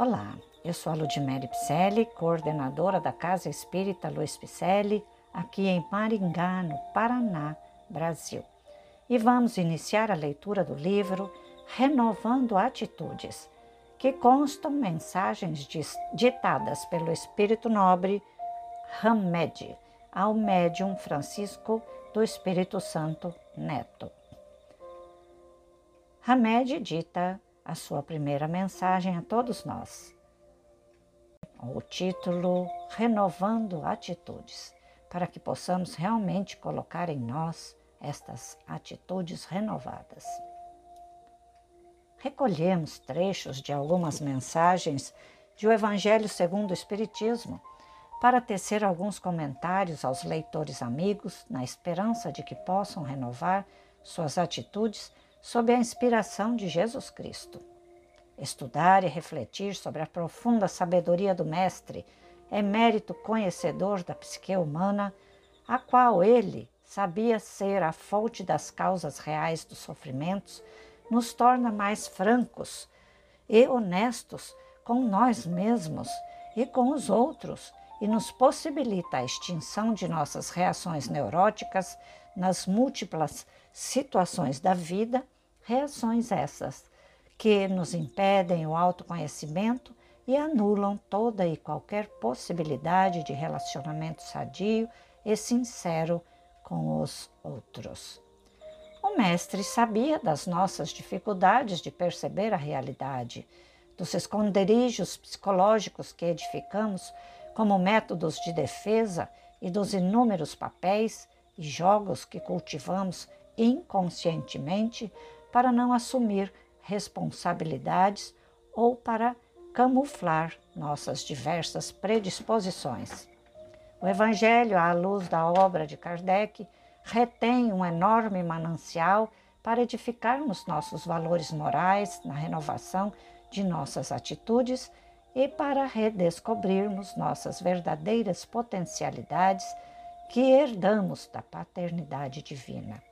Olá, eu sou a Ludmery Pisselli, coordenadora da Casa Espírita Luiz Pisselli, aqui em Maringá, no Paraná, Brasil. E vamos iniciar a leitura do livro Renovando Atitudes, que constam mensagens ditadas pelo espírito nobre Hamed ao médium Francisco do Espírito Santo Neto. Hamed dita a sua primeira mensagem a todos nós. O título Renovando Atitudes, para que possamos realmente colocar em nós estas atitudes renovadas. Recolhemos trechos de algumas mensagens de O Evangelho Segundo o Espiritismo para tecer alguns comentários aos leitores amigos, na esperança de que possam renovar suas atitudes sob a inspiração de Jesus Cristo. Estudar e refletir sobre a profunda sabedoria do Mestre, emérito conhecedor da psique humana, a qual ele sabia ser a fonte das causas reais dos sofrimentos, nos torna mais francos e honestos com nós mesmos e com os outros e nos possibilita a extinção de nossas reações neuróticas nas múltiplas situações da vida, reações essas que nos impedem o autoconhecimento e anulam toda e qualquer possibilidade de relacionamento sadio e sincero com os outros. O Mestre sabia das nossas dificuldades de perceber a realidade, dos esconderijos psicológicos que edificamos como métodos de defesa e dos inúmeros papéis e jogos que cultivamos inconscientemente para não assumir responsabilidades ou para camuflar nossas diversas predisposições. O Evangelho, à luz da obra de Kardec, retém um enorme manancial para edificarmos nossos valores morais na renovação de nossas atitudes e para redescobrirmos nossas verdadeiras potencialidades que herdamos da paternidade divina.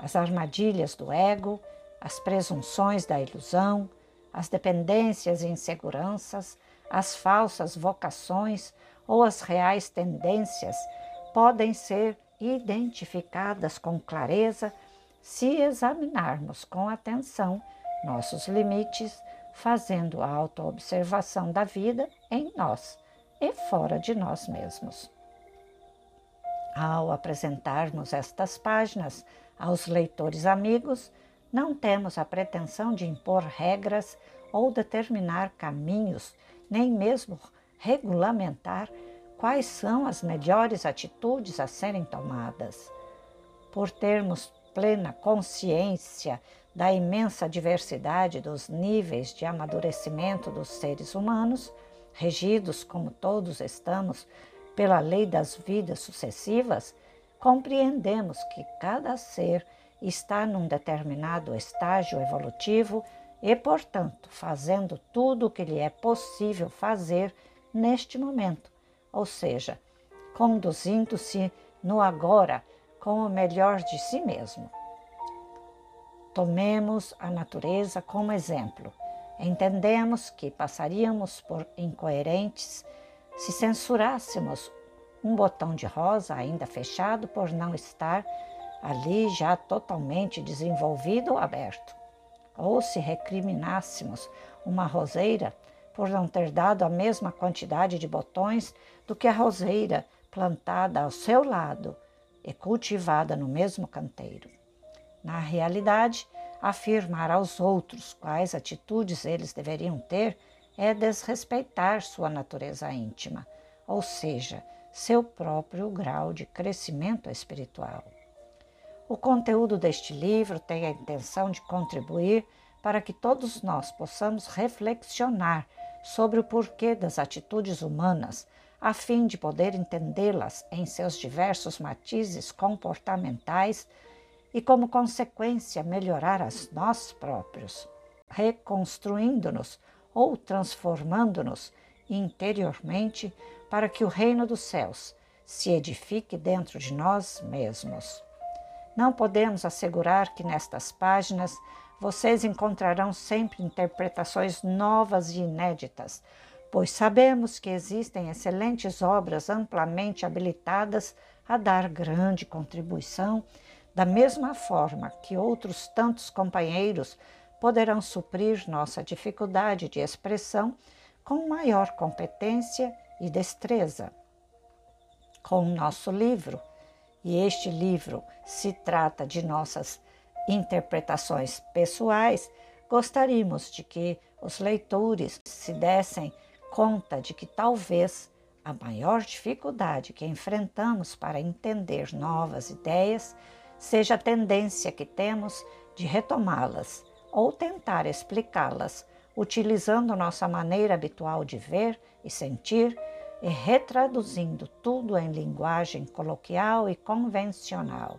As armadilhas do ego, as presunções da ilusão, as dependências e inseguranças, as falsas vocações ou as reais tendências podem ser identificadas com clareza se examinarmos com atenção nossos limites, fazendo a autoobservação da vida em nós e fora de nós mesmos. Ao apresentarmos estas páginas aos leitores amigos, não temos a pretensão de impor regras ou determinar caminhos, nem mesmo regulamentar quais são as melhores atitudes a serem tomadas. Por termos plena consciência da imensa diversidade dos níveis de amadurecimento dos seres humanos, regidos como todos estamos pela lei das vidas sucessivas, compreendemos que cada ser está num determinado estágio evolutivo e, portanto, fazendo tudo o que lhe é possível fazer neste momento, ou seja, conduzindo-se no agora com o melhor de si mesmo. Tomemos a natureza como exemplo. Entendemos que passaríamos por incoerentes se censurássemos um botão de rosa ainda fechado por não estar ali já totalmente desenvolvido ou aberto, ou se recriminássemos uma roseira por não ter dado a mesma quantidade de botões do que a roseira plantada ao seu lado e cultivada no mesmo canteiro. Na realidade, afirmar aos outros quais atitudes eles deveriam ter é desrespeitar sua natureza íntima, ou seja, seu próprio grau de crescimento espiritual. O conteúdo deste livro tem a intenção de contribuir para que todos nós possamos reflexionar sobre o porquê das atitudes humanas, a fim de poder entendê-las em seus diversos matizes comportamentais e, como consequência, melhorar as nós próprios, reconstruindo-nos ou transformando-nos interiormente para que o reino dos céus se edifique dentro de nós mesmos. Não podemos assegurar que nestas páginas vocês encontrarão sempre interpretações novas e inéditas, pois sabemos que existem excelentes obras amplamente habilitadas a dar grande contribuição, da mesma forma que outros tantos companheiros poderão suprir nossa dificuldade de expressão com maior competência e destreza. Com o nosso livro, e este livro se trata de nossas interpretações pessoais, gostaríamos de que os leitores se dessem conta de que talvez a maior dificuldade que enfrentamos para entender novas ideias seja a tendência que temos de retomá-las ou tentar explicá-las, utilizando nossa maneira habitual de ver e sentir e retraduzindo tudo em linguagem coloquial e convencional.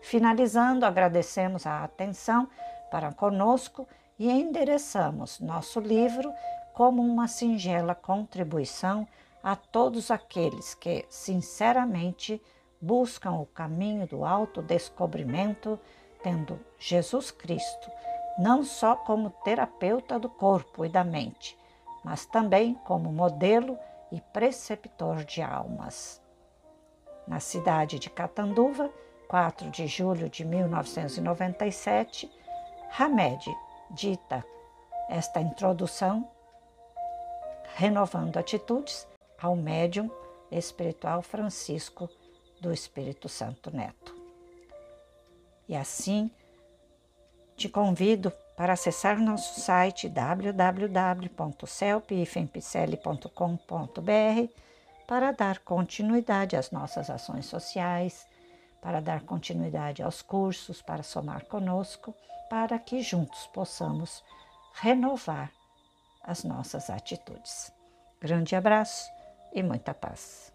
Finalizando, agradecemos a atenção para conosco e endereçamos nosso livro como uma singela contribuição a todos aqueles que, sinceramente, buscam o caminho do autodescobrimento, tendo Jesus Cristo não só como terapeuta do corpo e da mente, mas também como modelo e preceptor de almas. Na cidade de Catanduva, 4 de julho de 1997, Hamed dita esta introdução, Renovando Atitudes, ao médium espiritual Francisco do Espírito Santo Neto. E assim, te convido para acessar nosso site www.celp-picelli.com.br para dar continuidade às nossas ações sociais, para dar continuidade aos cursos, para somar conosco, para que juntos possamos renovar as nossas atitudes. Grande abraço e muita paz.